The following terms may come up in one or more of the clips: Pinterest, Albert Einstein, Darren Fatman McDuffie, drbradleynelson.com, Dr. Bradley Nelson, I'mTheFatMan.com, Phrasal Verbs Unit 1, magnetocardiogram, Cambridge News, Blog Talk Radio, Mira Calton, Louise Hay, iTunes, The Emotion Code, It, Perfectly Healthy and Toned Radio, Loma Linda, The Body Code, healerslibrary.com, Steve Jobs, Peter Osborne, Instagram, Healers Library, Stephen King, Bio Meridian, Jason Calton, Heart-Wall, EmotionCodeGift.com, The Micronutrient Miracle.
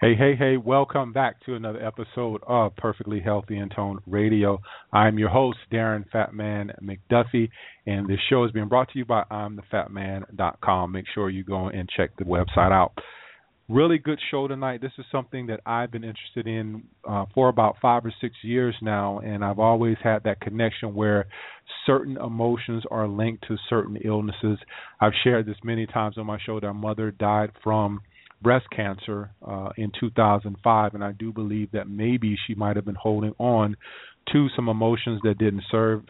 Hey, welcome back to another episode of Perfectly Healthy and Toned Radio. I'm your host, Darren Fatman McDuffie, and this show is being brought to you by I'mTheFatMan.com. Make sure you go and check the website out. Really good show tonight. This is something that I've been interested in for about 5 or 6 years now, and I've always had that connection where certain emotions are linked to certain illnesses. I've shared this many times on my show that our mother died from breast cancer in 2005, and I do believe that maybe she might have been holding on to some emotions that didn't serve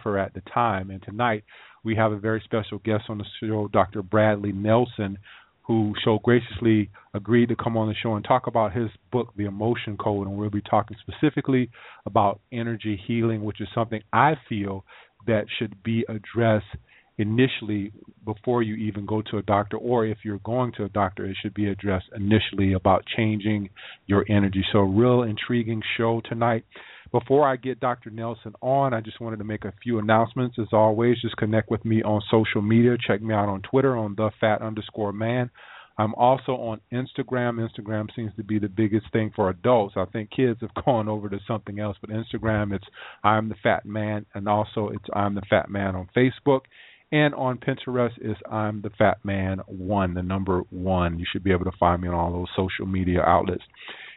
her at the time. And tonight we have a very special guest on the show, Dr. Bradley Nelson, who so graciously agreed to come on the show and talk about his book, The Emotion Code, and we'll be talking specifically about energy healing, which is something I feel that should be addressed initially before you even go to a doctor, or if you're going to a doctor, it should be addressed initially about changing your energy. So a real intriguing show tonight. Before I get Dr. Nelson on, I just wanted to make a few announcements. As always, just connect with me on social media. Check me out on Twitter on @TheFat_Man. I'm also on Instagram. Instagram seems to be the biggest thing for adults. I think kids have gone over to something else, but Instagram, it's I'm the Fat Man, and also it's I'm the Fat Man on Facebook. And on Pinterest is I'm the Fat Man 1, the number 1. You should be able to find me on all those social media outlets.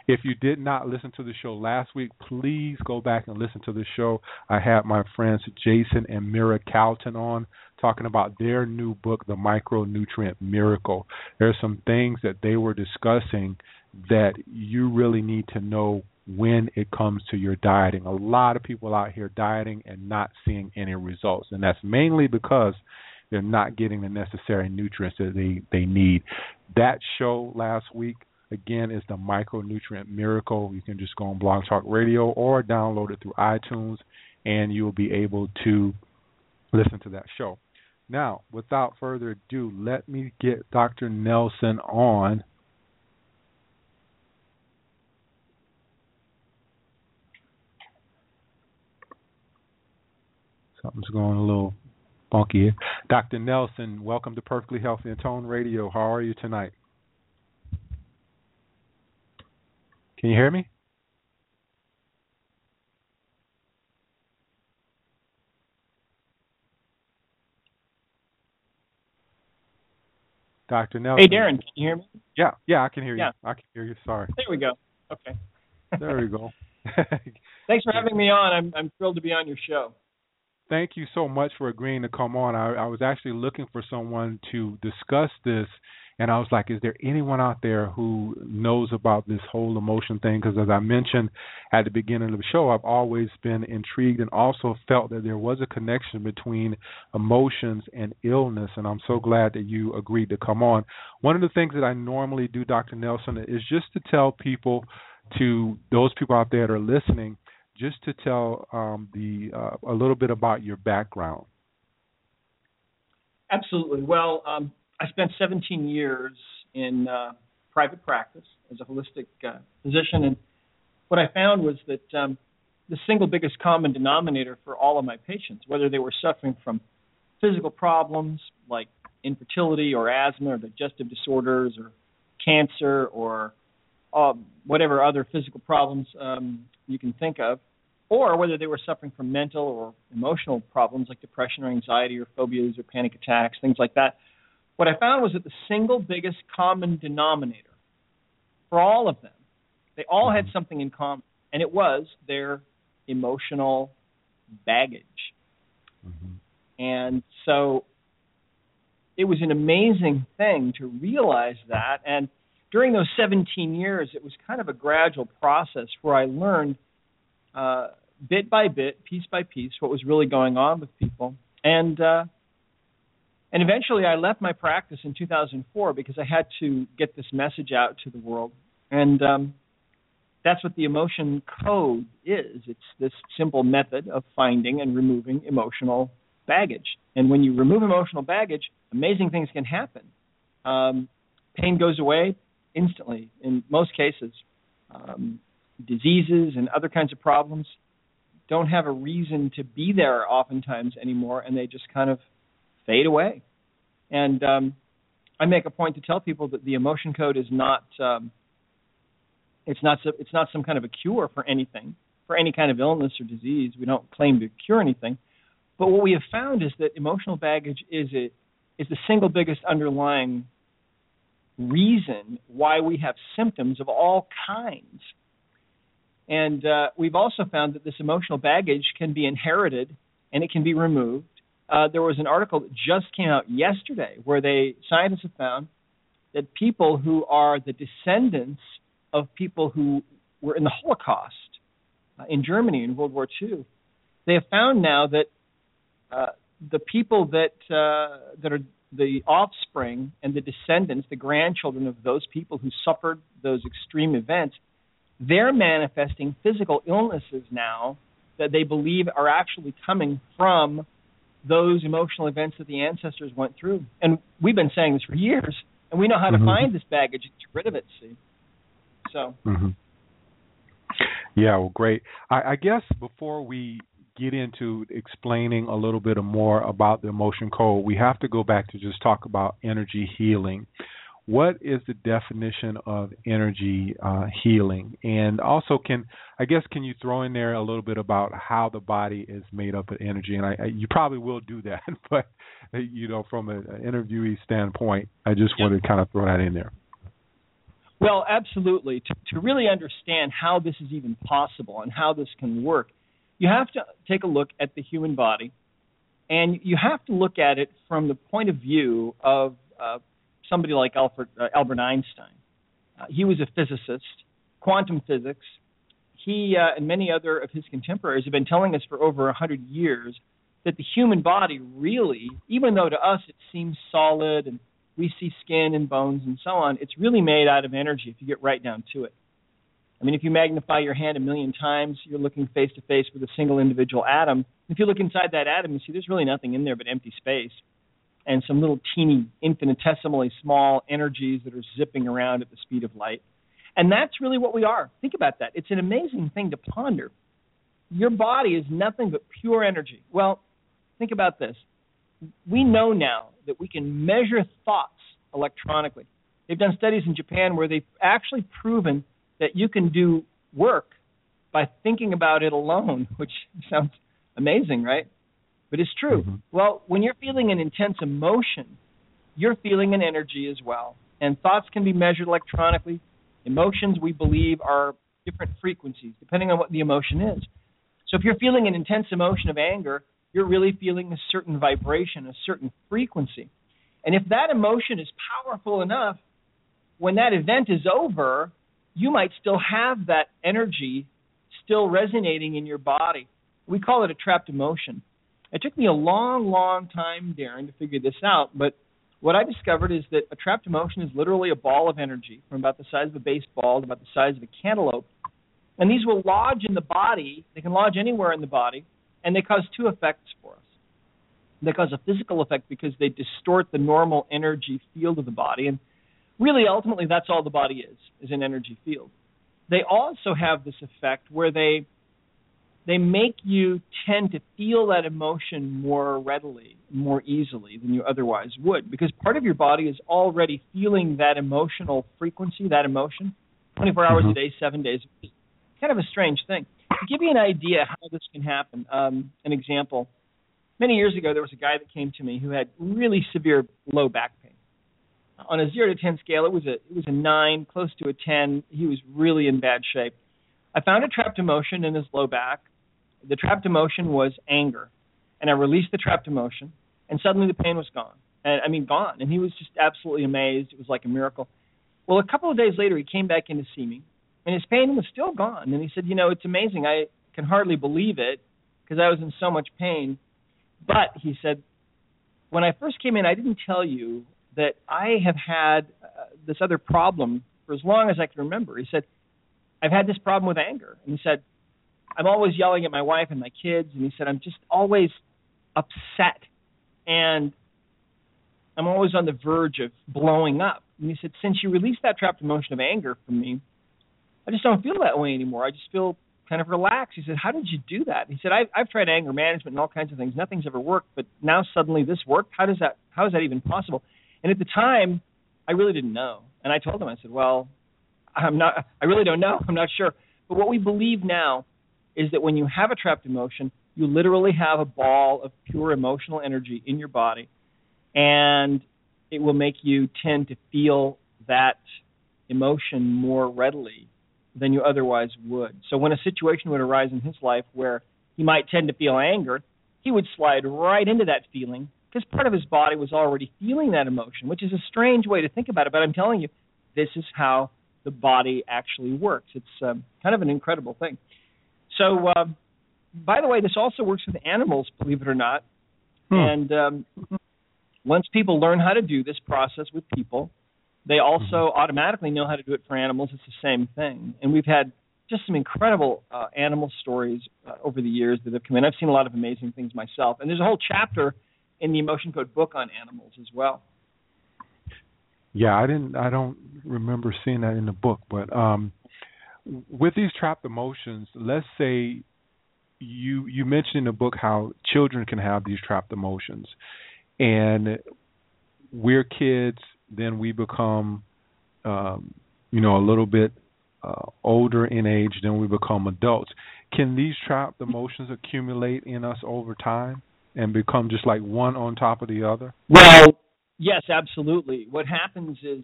If you did not listen to the show last week, please go back and listen to the show. I had my friends Jason and Mira Calton on talking about their new book, The Micronutrient Miracle. There are some things that they were discussing that you really need to know when it comes to your dieting. A lot of people out here dieting and not seeing any results, and that's mainly because they're not getting the necessary nutrients that they need. That show last week, again, is The Micronutrient Miracle. You can just go on Blog Talk Radio or download it through iTunes, and you'll be able to listen to that show. Now, without further ado, let me get Dr. Nelson on. Something's going a little funky here. Dr. Nelson, welcome to Perfectly Healthy and Toned Radio. How are you tonight? Can you hear me? Dr. Nelson. Hey, Darren, can you hear me? Yeah, I can hear you. Yeah. I can hear you. Sorry. There we go. Okay. There we go. Thanks for having me on. I'm thrilled to be on your show. Thank you so much for agreeing to come on. I was actually looking for someone to discuss this. And I was like, is there anyone out there who knows about this whole emotion thing? Because as I mentioned at the beginning of the show, I've always been intrigued and also felt that there was a connection between emotions and illness. And I'm so glad that you agreed to come on. One of the things that I normally do, Dr. Nelson, is just to tell people, to those people out there that are listening, just to tell a little bit about your background. Absolutely. Well, I spent 17 years in private practice as a holistic physician, and what I found was that the single biggest common denominator for all of my patients, whether they were suffering from physical problems like infertility or asthma or digestive disorders or cancer or whatever other physical problems you can think of, or whether they were suffering from mental or emotional problems like depression or anxiety or phobias or panic attacks, things like that, what I found was that the single biggest common denominator for all of them, they all had something in common, and it was their emotional baggage. Mm-hmm. And so it was an amazing thing to realize that. And during those 17 years, it was kind of a gradual process where I learned bit by bit, piece by piece, what was really going on with people. And And eventually I left my practice in 2004 because I had to get this message out to the world. And that's what the emotion code is. It's this simple method of finding and removing emotional baggage. And when you remove emotional baggage, amazing things can happen. Pain goes away instantly in most cases. Diseases and other kinds of problems don't have a reason to be there oftentimes anymore, and they just kind of fade away. And I make a point to tell people that the emotion code is not some kind of a cure for anything, for any kind of illness or disease. We don't claim to cure anything. But what we have found is that emotional baggage is the single biggest underlying reason why we have symptoms of all kinds. And we've also found that this emotional baggage can be inherited and it can be removed. There was an article that just came out yesterday where scientists have found that people who are the descendants of people who were in the Holocaust in Germany in World War II, they have found now that the people that are the offspring and the descendants, the grandchildren of those people who suffered those extreme events, they're manifesting physical illnesses now that they believe are actually coming from those emotional events that the ancestors went through. And we've been saying this for years, and we know how to find this baggage and get rid of it, see? So. Mm-hmm. Yeah, well, great. I guess before we get into explaining a little bit more about the emotion code, we have to go back to just talk about energy healing. What is the definition of energy healing? And also, can you throw in there a little bit about how the body is made up of energy? And you probably will do that, but from an interviewee standpoint, I just wanted to kind of throw that in there. Well, absolutely. To really understand how this is even possible and how this can work, you have to take a look at the human body, and you have to look at it from the point of view of somebody like Albert Einstein. He was a physicist, quantum physics. He and many other of his contemporaries have been telling us for over 100 years that the human body really, even though to us it seems solid and we see skin and bones and so on, it's really made out of energy if you get right down to it. I mean, if you magnify your hand a million times, you're looking face-to-face with a single individual atom. If you look inside that atom, you see there's really nothing in there but empty space and some little teeny, infinitesimally small energies that are zipping around at the speed of light. And that's really what we are. Think about that. It's an amazing thing to ponder. Your body is nothing but pure energy. Well, think about this. We know now that we can measure thoughts electronically. They've done studies in Japan where they've actually proven that you can do work by thinking about it alone, which sounds amazing, right? But it's true. Mm-hmm. Well, when you're feeling an intense emotion, you're feeling an energy as well. And thoughts can be measured electronically. Emotions, we believe, are different frequencies, depending on what the emotion is. So if you're feeling an intense emotion of anger, you're really feeling a certain vibration, a certain frequency. And if that emotion is powerful enough, when that event is over, you might still have that energy still resonating in your body. We call it a trapped emotion. It took me a long, long time, Darren, to figure this out, but what I discovered is that a trapped emotion is literally a ball of energy from about the size of a baseball to about the size of a cantaloupe, and these will lodge in the body. They can lodge anywhere in the body, and they cause two effects for us. They cause a physical effect because they distort the normal energy field of the body, and really, ultimately, that's all the body is an energy field. They also have this effect where they make you tend to feel that emotion more readily, more easily than you otherwise would, because part of your body is already feeling that emotional frequency, that emotion, 24 hours a day, 7 days a week. Kind of a strange thing. To give you an idea how this can happen, an example, many years ago there was a guy that came to me who had really severe low back pain. On a 0 to 10 scale, it was a 9, close to a 10. He was really in bad shape. I found a trapped emotion in his low back. The trapped emotion was anger, and I released the trapped emotion, and suddenly the pain was gone. Gone. And he was just absolutely amazed. It was like a miracle. Well, a couple of days later, he came back in to see me, and his pain was still gone. And he said, it's amazing. I can hardly believe it because I was in so much pain. But, he said, when I first came in, I didn't tell you that I have had this other problem for as long as I can remember. He said, I've had this problem with anger. And he said, I'm always yelling at my wife and my kids. And he said, I'm just always upset. And I'm always on the verge of blowing up. And he said, since you released that trapped emotion of anger from me, I just don't feel that way anymore. I just feel kind of relaxed. He said, how did you do that? He said, I've tried anger management and all kinds of things. Nothing's ever worked, but now suddenly this worked. How is that even possible? And at the time, I really didn't know. And I told him, I said, well, I really don't know. I'm not sure. But what we believe now is that when you have a trapped emotion, you literally have a ball of pure emotional energy in your body, and it will make you tend to feel that emotion more readily than you otherwise would. So when a situation would arise in his life where he might tend to feel anger, he would slide right into that feeling because part of his body was already feeling that emotion, which is a strange way to think about it, but I'm telling you, this is how the body actually works. It's kind of an incredible thing. So, by the way, this also works with animals, believe it or not. And once people learn how to do this process with people, they also automatically know how to do it for animals. It's the same thing. And we've had just some incredible animal stories over the years that have come in. I've seen a lot of amazing things myself. And there's a whole chapter in the Emotion Code book on animals as well. Yeah, I don't remember seeing that in the book. But with these trapped emotions, let's say you mentioned in the book how children can have these trapped emotions. And we're kids. Then we become, a little bit older in age. Then we become adults. Can these trapped emotions accumulate in us over time and become just like one on top of the other? Well, yes, absolutely. What happens is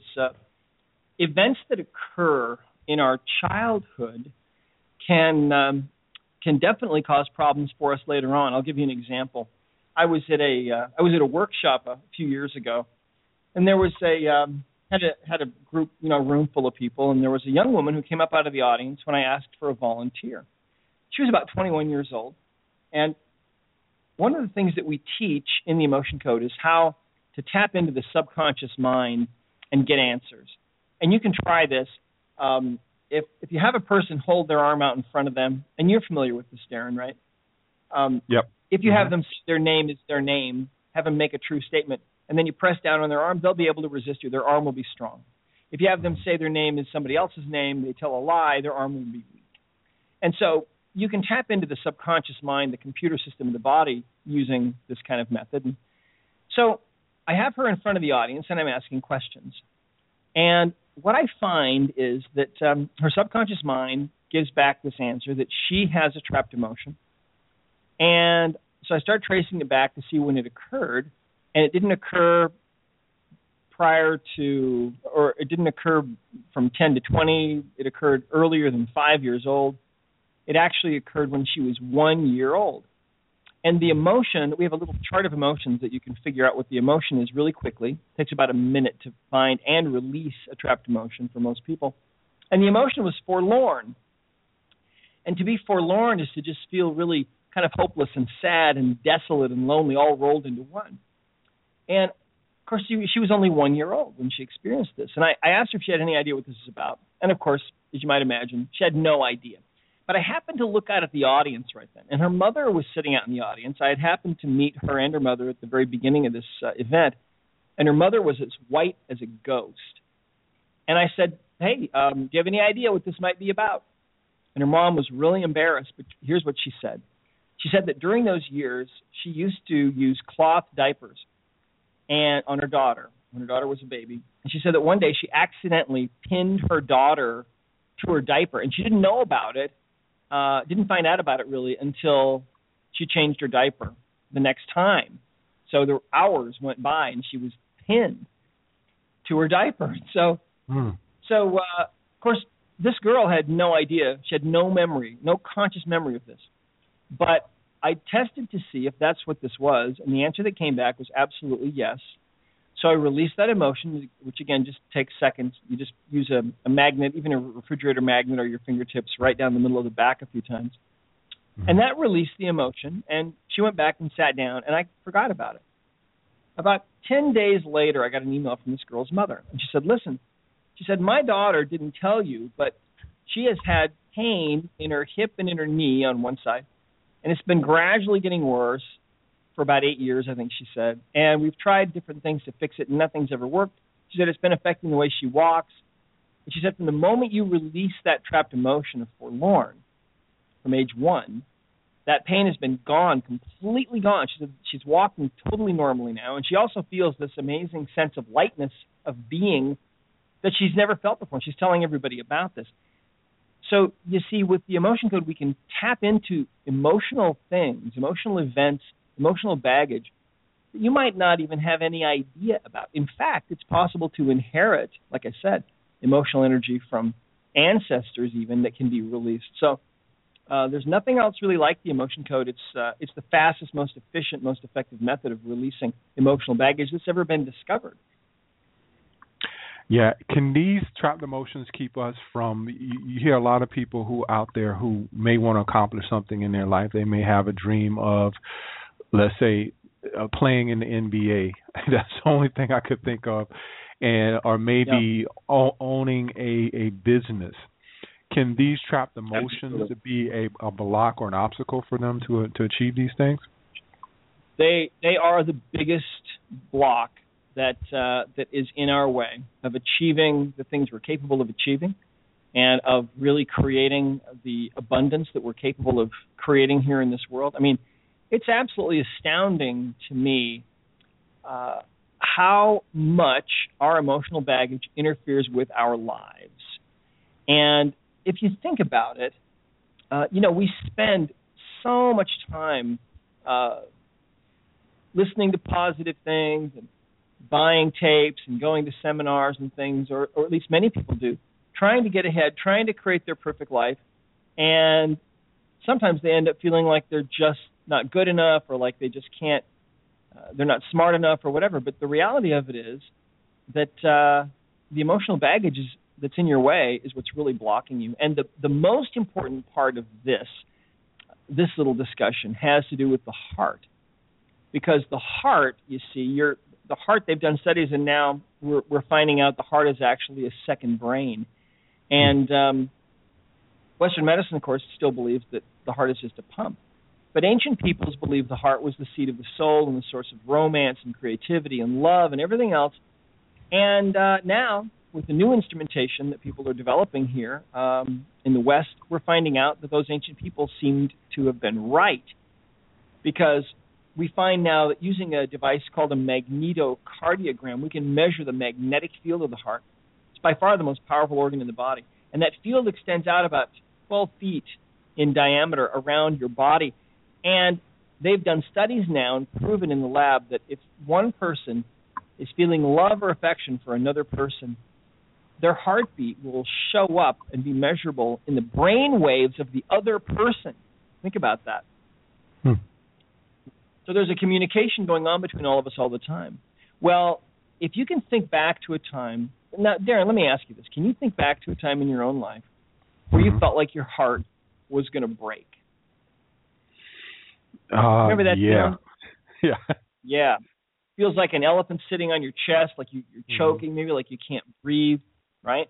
events that occur in our childhood can definitely cause problems for us later on. I'll give you an example. I was at a workshop a few years ago. And there was had a group, room full of people, and there was a young woman who came up out of the audience when I asked for a volunteer. She was about 21 years old, and one of the things that we teach in the Emotion Code is how to tap into the subconscious mind and get answers. And you can try this if you have a person hold their arm out in front of them, and you're familiar with this, Darren, right? Yep. If you have them, their name is their name. Have them make a true statement. And then you press down on their arm, they'll be able to resist you. Their arm will be strong. If you have them say their name is somebody else's name, they tell a lie, their arm will be weak. And so you can tap into the subconscious mind, the computer system of the body, using this kind of method. And so I have her in front of the audience, and I'm asking questions. And what I find is that her subconscious mind gives back this answer that she has a trapped emotion. And so I start tracing it back to see when it occurred. And it didn't occur prior to, or it didn't occur from 10 to 20. It occurred earlier than 5 years old. It actually occurred when she was 1 year old. And the emotion, we have a little chart of emotions that you can figure out what the emotion is really quickly. It takes about a minute to find and release a trapped emotion for most people. And the emotion was forlorn. And to be forlorn is to just feel really kind of hopeless and sad and desolate and lonely all rolled into one. And, of course, she was only 1 year old when she experienced this. And I asked her if she had any idea what this is about. And, of course, as you might imagine, she had no idea. But I happened to look out at the audience right then. And her mother was sitting out in the audience. I had happened to meet her and her mother at the very beginning of this event. And her mother was as white as a ghost. And I said, hey, do you have any idea what this might be about? And her mom was really embarrassed. But here's what she said. She said that during those years, she used to use cloth diapers. And on her daughter, when her daughter was a baby. And she said that one day she accidentally pinned her daughter to her diaper. And she didn't know about it, didn't find out about it really until she changed her diaper the next time. So the hours went by and she was pinned to her diaper. So, of course, this girl had no idea. She had no memory, no conscious memory of this. But I tested to see if that's what this was, and the answer that came back was absolutely yes. So I released that emotion, which, again, just takes seconds. You just use a magnet, even a refrigerator magnet or your fingertips, right down the middle of the back a few times. And that released the emotion, and she went back and sat down, and I forgot about it. About 10 days later, I got an email from this girl's mother. And she said, listen, she said, my daughter didn't tell you, but she has had pain in her hip and in her knee on one side. And it's been gradually getting worse for about 8 years, I think she said. And we've tried different things to fix it, and nothing's ever worked. She said it's been affecting the way she walks. And she said from the moment you release that trapped emotion of forlorn from age 1, that pain has been gone, completely gone. She said she's walking totally normally now. And she also feels this amazing sense of lightness of being that she's never felt before. She's telling everybody about this. So you see, with the emotion code, we can tap into emotional things, emotional events, emotional baggage that you might not even have any idea about. In fact, it's possible to inherit, like I said, emotional energy from ancestors even that can be released. So there's nothing else really like the emotion code. It's the fastest, most efficient, most effective method of releasing emotional baggage that's ever been discovered. Yeah, can these trapped emotions keep us from, you hear a lot of people who out there who may want to accomplish something in their life. They may have a dream of, let's say, playing in the NBA. That's the only thing I could think of. And or maybe owning a business. Can these trapped emotions be a block or an obstacle for them to achieve these things? They are the biggest block that is in our way of achieving the things we're capable of achieving and of really creating the abundance that we're capable of creating here in this world. I mean, it's absolutely astounding to me how much our emotional baggage interferes with our lives. And if you think about it, we spend so much time listening to positive things and buying tapes and going to seminars and things, or at least many people do, trying to get ahead, trying to create their perfect life. And sometimes they end up feeling like they're just not good enough or like they just can't, they're not smart enough or whatever. But the reality of it is that the emotional baggage that's in your way is what's really blocking you. And the most important part of this little discussion has to do with the heart. Because the heart, you see, the heart, they've done studies, and now we're finding out the heart is actually a second brain. And Western medicine, of course, still believes that the heart is just a pump. But ancient peoples believed the heart was the seat of the soul and the source of romance and creativity and love and everything else. And now, with the new instrumentation that people are developing here in the West, we're finding out that those ancient people seemed to have been right, because we find now that using a device called a magnetocardiogram, we can measure the magnetic field of the heart. It's by far the most powerful organ in the body. And that field extends out about 12 feet in diameter around your body. And they've done studies now and proven in the lab that if one person is feeling love or affection for another person, their heartbeat will show up and be measurable in the brain waves of the other person. Think about that. So there's a communication going on between all of us all the time. Well, if you can think back to a time... Now, Darren, let me ask you this. Can you think back to a time in your own life where you felt like your heart was going to break? Remember that? Yeah. Feels like an elephant sitting on your chest, like you're choking, maybe like you can't breathe, right?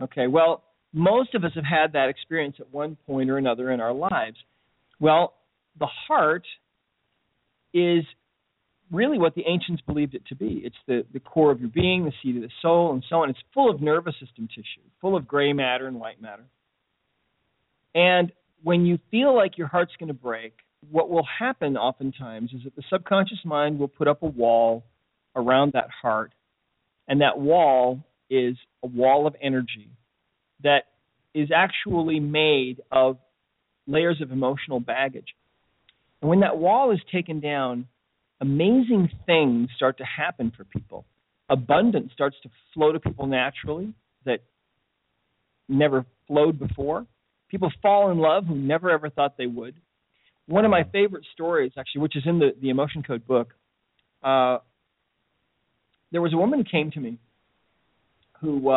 Okay, well, most of us have had that experience at one point or another in our lives. Well, the heart is really what the ancients believed it to be. It's the core of your being, the seat of the soul, and so on. It's full of nervous system tissue, full of gray matter and white matter. And when you feel like your heart's going to break, what will happen oftentimes is that the subconscious mind will put up a wall around that heart, and that wall is a wall of energy that is actually made of layers of emotional baggage. And when that wall is taken down, amazing things start to happen for people. Abundance starts to flow to people naturally that never flowed before. People fall in love who never ever thought they would. One of my favorite stories, actually, which is in the Emotion Code book, there was a woman who came to me who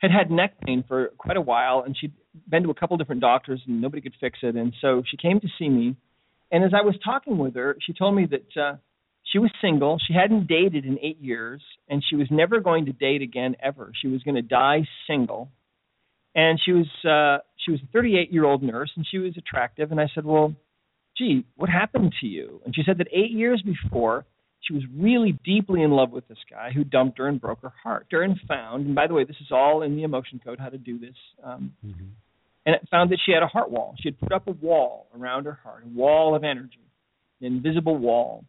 had neck pain for quite a while, and she'd been to a couple different doctors, and nobody could fix it. And so she came to see me, And as I was talking with her, she told me that she was single. She hadn't dated in 8 years, and she was never going to date again ever. She was going to die single. And she was a 38-year-old nurse, and she was attractive. And I said, well, gee, what happened to you? And she said that 8 years before, she was really deeply in love with this guy who dumped her and broke her heart. Darren found, and by the way, this is all in the Emotion Code, how to do this, and it found that she had a heart wall. She had put up a wall around her heart, a wall of energy, an invisible wall,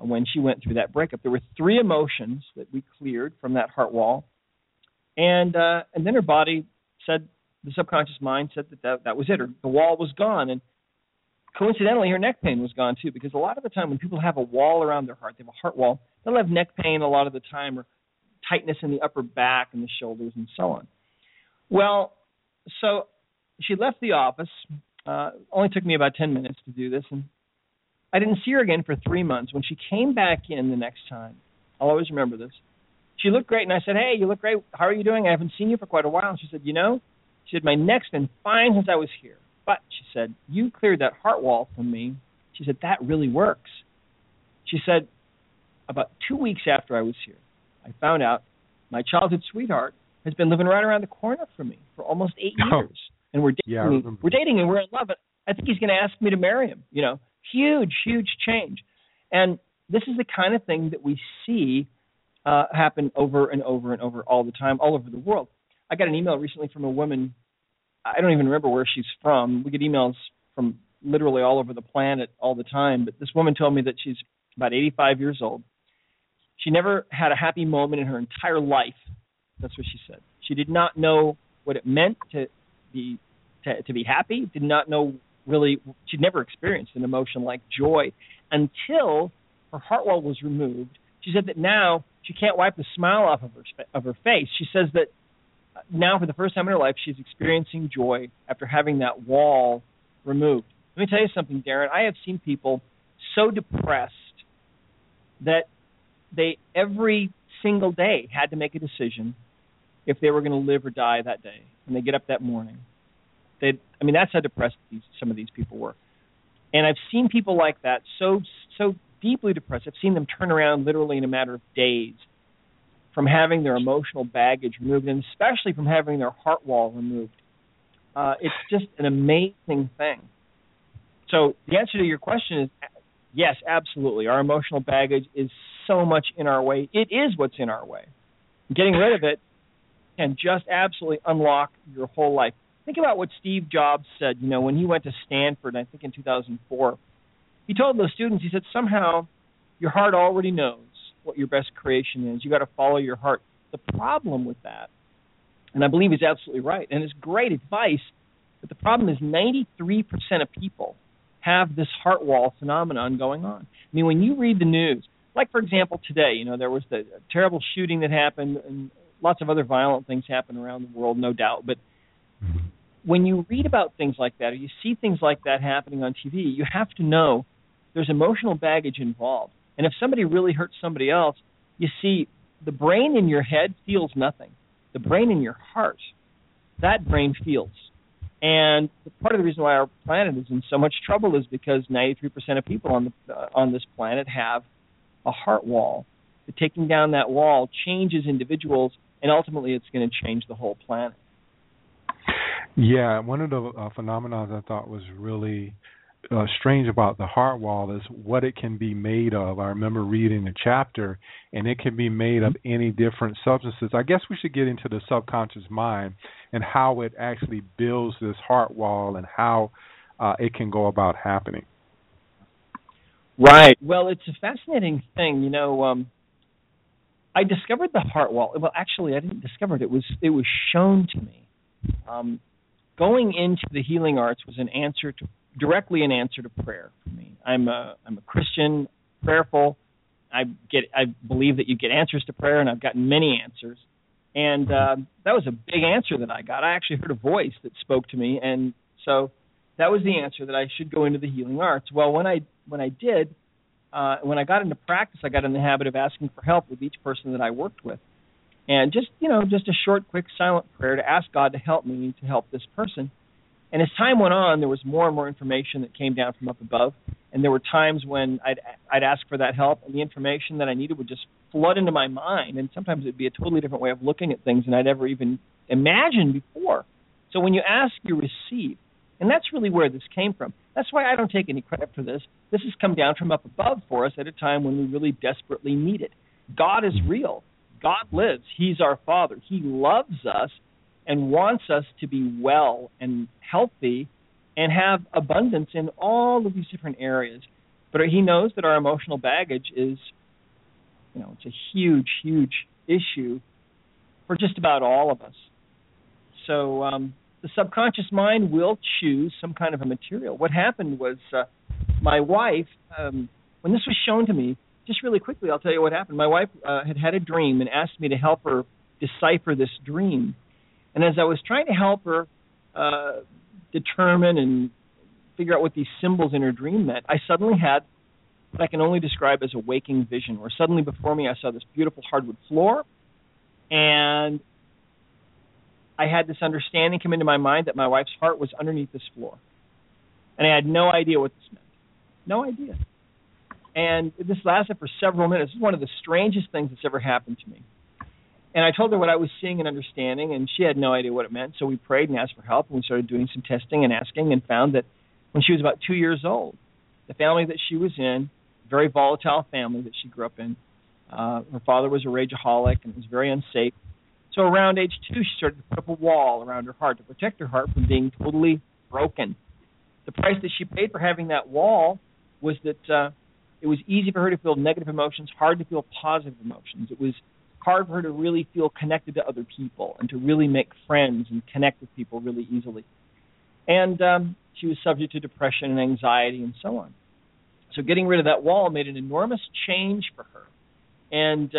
when she went through that breakup. There were 3 emotions that we cleared from that heart wall, and then her body said, the subconscious mind said that was it. The wall was gone, and coincidentally, her neck pain was gone, too, because a lot of the time when people have a wall around their heart, they have a heart wall, they'll have neck pain a lot of the time, or tightness in the upper back and the shoulders and so on. Well, so she left the office. Only took me about 10 minutes to do this, and I didn't see her again for 3 months. When she came back in the next time, I'll always remember this, she looked great, and I said, hey, you look great. How are you doing? I haven't seen you for quite a while. And she said, she said, my neck's been fine since I was here. But, she said, you cleared that heart wall from me. She said, that really works. She said, about 2 weeks after I was here, I found out my childhood sweetheart has been living right around the corner from me for almost 8 years. And we're dating and we're in love. But I think he's going to ask me to marry him. Huge, huge change. And this is the kind of thing that we see happen over and over and over all the time, all over the world. I got an email recently from a woman. I don't even remember where she's from. We get emails from literally all over the planet all the time. But this woman told me that she's about 85 years old. She never had a happy moment in her entire life. That's what she said. She did not know what it meant to be happy, did not know really. She'd never experienced an emotion like joy until her heart wall was removed. She said that now she can't wipe the smile off of her face. She says that now, for the first time in her life, she's experiencing joy after having that wall removed. Let me tell you something, Darren. I have seen people so depressed that they every single day had to make a decision if they were going to live or die that day. When they get up that morning, that's how depressed some of these people were. And I've seen people like that so deeply depressed. I've seen them turn around literally in a matter of days, from having their emotional baggage removed, and especially from having their heart wall removed. It's just an amazing thing. So the answer to your question is yes, absolutely. Our emotional baggage is so much in our way. It is what's in our way. Getting rid of it can just absolutely unlock your whole life. Think about what Steve Jobs said, when he went to Stanford, I think in 2004. He told those students, he said, somehow your heart already knows what your best creation is. You got to follow your heart. The problem with that, and I believe he's absolutely right, and it's great advice, but the problem is 93% of people have this heart wall phenomenon going on. I mean, when you read the news, like, for example, today, there was the terrible shooting that happened, and lots of other violent things happen around the world, no doubt, but when you read about things like that, or you see things like that happening on TV, you have to know there's emotional baggage involved. And if somebody really hurts somebody else, you see, the brain in your head feels nothing. The brain in your heart, that brain feels. And part of the reason why our planet is in so much trouble is because 93% of people on this planet have a heart wall. But taking down that wall changes individuals, and ultimately it's going to change the whole planet. Yeah, one of the phenomena I thought was really strange about the heart wall is what it can be made of. I remember reading a chapter, and it can be made of any different substances. I guess we should get into the subconscious mind and how it actually builds this heart wall and how it can go about happening. Right. Well, it's a fascinating thing. I discovered the heart wall. Well, actually, I didn't discover it. It was shown to me. Going into the healing arts was directly an answer to prayer for me. I'm a Christian, prayerful. I believe that you get answers to prayer, and I've gotten many answers. And that was a big answer that I got. I actually heard a voice that spoke to me, and so that was the answer that I should go into the healing arts. Well, when I got into practice, I got in the habit of asking for help with each person that I worked with, and just a short, quick, silent prayer to ask God to help me to help this person. And as time went on, there was more and more information that came down from up above, and there were times when I'd ask for that help, and the information that I needed would just flood into my mind, and sometimes it'd be a totally different way of looking at things than I'd ever even imagined before. So when you ask, you receive, and that's really where this came from. That's why I don't take any credit for this. This has come down from up above for us at a time when we really desperately need it. God is real. God lives. He's our Father. He loves us and wants us to be well and healthy and have abundance in all of these different areas. But he knows that our emotional baggage is, you know, it's a huge, huge issue for just about all of us. So the subconscious mind will choose some kind of a material. What happened was my wife, when this was shown to me, just really quickly, I'll tell you what happened. My wife had a dream and asked me to help her decipher this dream. And as I was trying to help her determine and figure out what these symbols in her dream meant, I suddenly had what I can only describe as a waking vision, where suddenly before me I saw this beautiful hardwood floor, and I had this understanding come into my mind that my wife's heart was underneath this floor. And I had no idea what this meant. No idea. And this lasted for several minutes. This is one of the strangest things that's ever happened to me. And I told her what I was seeing and understanding, and she had no idea what it meant. So we prayed and asked for help, and we started doing some testing and asking, and found that when she was about 2 years old, the family that she was in, very volatile family that she grew up in, her father was a rageaholic and was very unsafe. So around age 2, she started to put up a wall around her heart to protect her heart from being totally broken. The price that she paid for having that wall was that it was easy for her to feel negative emotions, hard to feel positive emotions. It was hard for her to really feel connected to other people and to really make friends and connect with people really easily. And she was subject to depression and anxiety and so on. So getting rid of that wall made an enormous change for her. And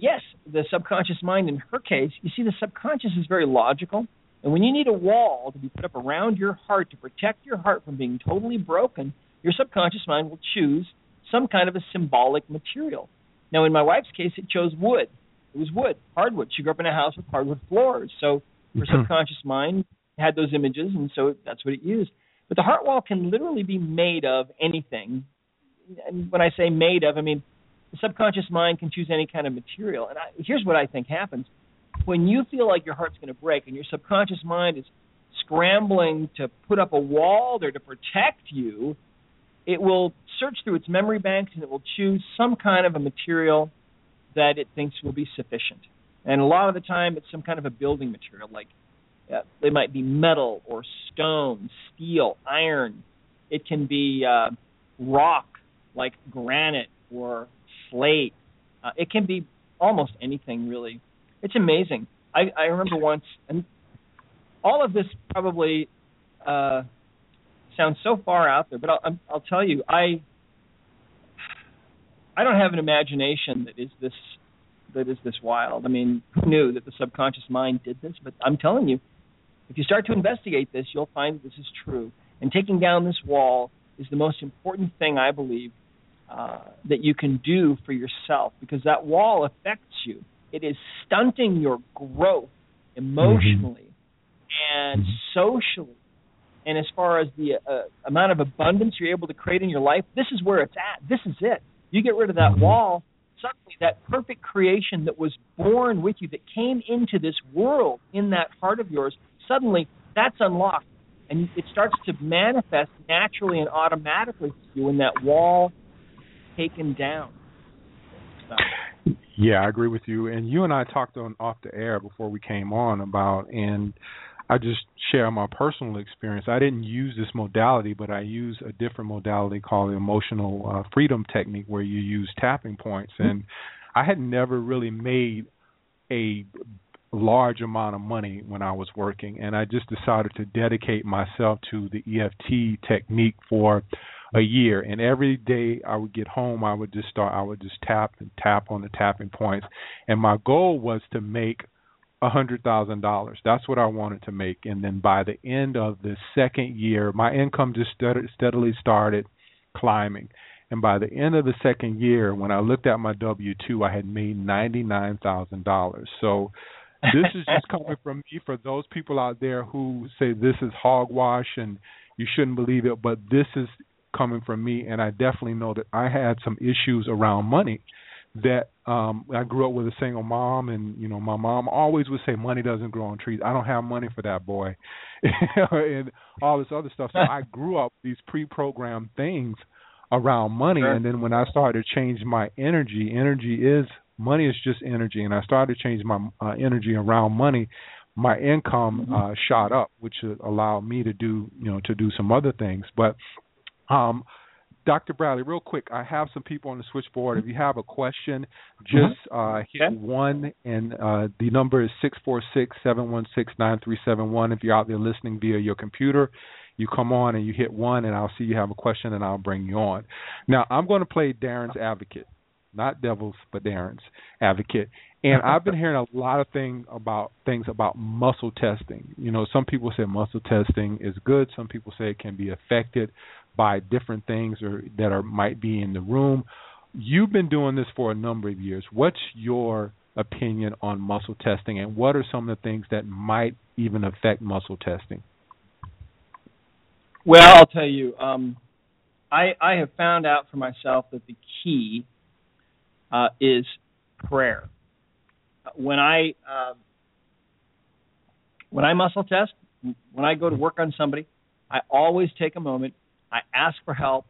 yes, the subconscious mind in her case, you see, the subconscious is very logical. And when you need a wall to be put up around your heart to protect your heart from being totally broken, your subconscious mind will choose some kind of a symbolic material. Now, in my wife's case, it chose wood. It was wood, hardwood. She grew up in a house with hardwood floors. So her subconscious mind had those images, and so that's what it used. But the heart wall can literally be made of anything. And when I say made of, I mean the subconscious mind can choose any kind of material. And here's what I think happens. When you feel like your heart's going to break and your subconscious mind is scrambling to put up a wall there to protect you, it will search through its memory banks, and it will choose some kind of a material that it thinks will be sufficient. And a lot of the time, it's some kind of a building material, like they might be metal or stone, steel, iron. It can be rock, like granite or slate. It can be almost anything, really. It's amazing. I remember once, and all of this probably sounds so far out there, but I'll tell you, I don't have an imagination that is this wild. I mean, who knew that the subconscious mind did this? But I'm telling you, if you start to investigate this, you'll find that this is true. And taking down this wall is the most important thing, I believe, that you can do for yourself, because that wall affects you. It is stunting your growth emotionally and socially. And as far as the amount of abundance you're able to create in your life, this is where it's at. This is it. You get rid of that wall, suddenly that perfect creation that was born with you, that came into this world in that heart of yours, suddenly that's unlocked. And it starts to manifest naturally and automatically to you when that wall is taken down. So. Yeah, I agree with you. And you and I talked on off the air before we came on about, and I just share my personal experience. I didn't use this modality, but I use a different modality called the emotional freedom technique, where you use tapping points. And I had never really made a large amount of money when I was working, and I just decided to dedicate myself to the EFT technique for a year. And every day I would get home, I would just tap and tap on the tapping points. And my goal was to make $100,000. That's what I wanted to make. And then by the end of the second year, my income just steadily started climbing. And by the end of the second year, when I looked at my W-2, I had made $99,000. So This is just coming from me for those people out there who say this is hogwash and you shouldn't believe it, but this is coming from me, and I definitely know that I had some issues around money that I grew up with a single mom, and, you know, my mom always would say money doesn't grow on trees. I don't have money for that, boy, and all this other stuff. So I grew up with these pre-programmed things around money, sure. And then when I started to change my energy is money is just energy, and I started to change my energy around money, my income shot up, which allowed me to do, you know, to do some other things. But Dr. Bradley, real quick, I have some people on the switchboard. If you have a question, just hit one, and the number is 646-716-9371. If you're out there listening via your computer, you come on and you hit one, and I'll see you have a question, and I'll bring you on. Now, I'm going to play Darren's advocate, not Devil's, but Darren's advocate. And I've been hearing a lot of things about muscle testing. You know, some people say muscle testing is good. Some people say it can be affected by different things or that are might be in the room. You've been doing this for a number of years. What's your opinion on muscle testing, and what are some of the things that might even affect muscle testing? Well, I'll tell you, I have found out for myself that the key is prayer. When I muscle test, when I go to work on somebody, I always take a moment. I ask for help,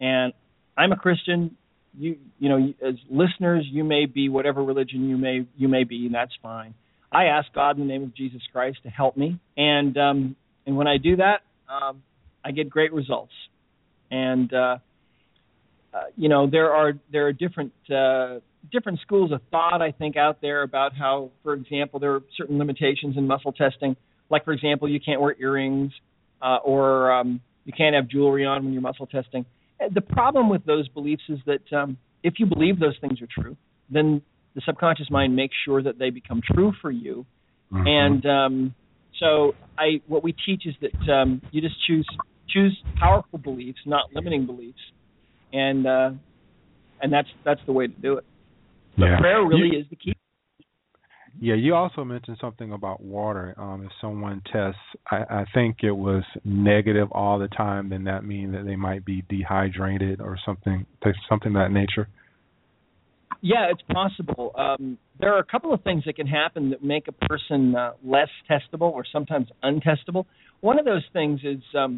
and I'm a Christian. You know, as listeners, you may be whatever religion you may be, and that's fine. I ask God in the name of Jesus Christ to help me, and when I do that, I get great results. And you know, there are different. Different schools of thought, I think, out there about how, for example, there are certain limitations in muscle testing. Like, for example, you can't wear earrings or you can't have jewelry on when you're muscle testing. The problem with those beliefs is that if you believe those things are true, then the subconscious mind makes sure that they become true for you. Mm-hmm. And so what we teach is that you just choose powerful beliefs, not limiting beliefs, and that's the way to do it. But yeah. Prayer really is the key. Yeah, you also mentioned something about water. If someone tests, I think it was negative all the time, then that means that they might be dehydrated or something of that nature. Yeah, it's possible. There are a couple of things that can happen that make a person less testable or sometimes untestable. One of those things is, and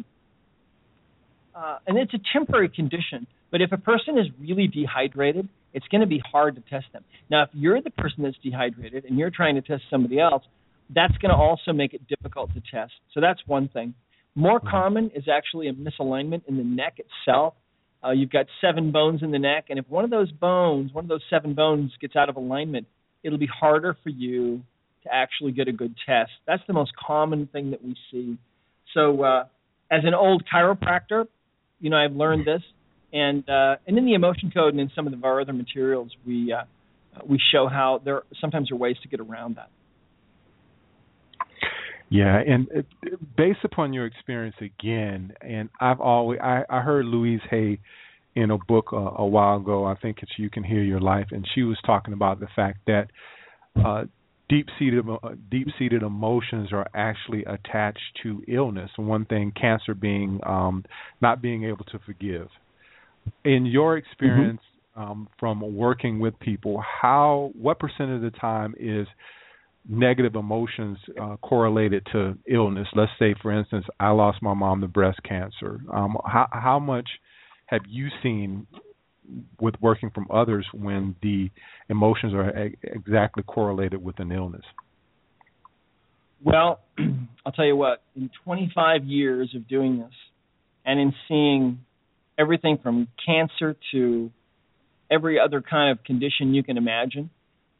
it's a temporary condition, but if a person is really dehydrated, it's going to be hard to test them. Now, if you're the person that's dehydrated and you're trying to test somebody else, that's going to also make it difficult to test. So that's one thing. More common is actually a misalignment in the neck itself. You've got 7 bones in the neck, and if one of those 7 bones gets out of alignment, it'll be harder for you to actually get a good test. That's the most common thing that we see. So as an old chiropractor, you know, I've learned this. And in the Emotion Code and in some of our other materials, we show how there sometimes are ways to get around that. Yeah, and based upon your experience again, and I heard Louise Hay in a book a while ago. I think it's You Can Heal Your Life, and she was talking about the fact that deep-seated emotions are actually attached to illness. One thing, cancer being not being able to forgive. In your experience from working with people, what % of the time is negative emotions correlated to illness? Let's say, for instance, I lost my mom to breast cancer. How much have you seen with working from others when the emotions are exactly correlated with an illness? Well, I'll tell you what, in 25 years of doing this and in seeing everything from cancer to every other kind of condition you can imagine,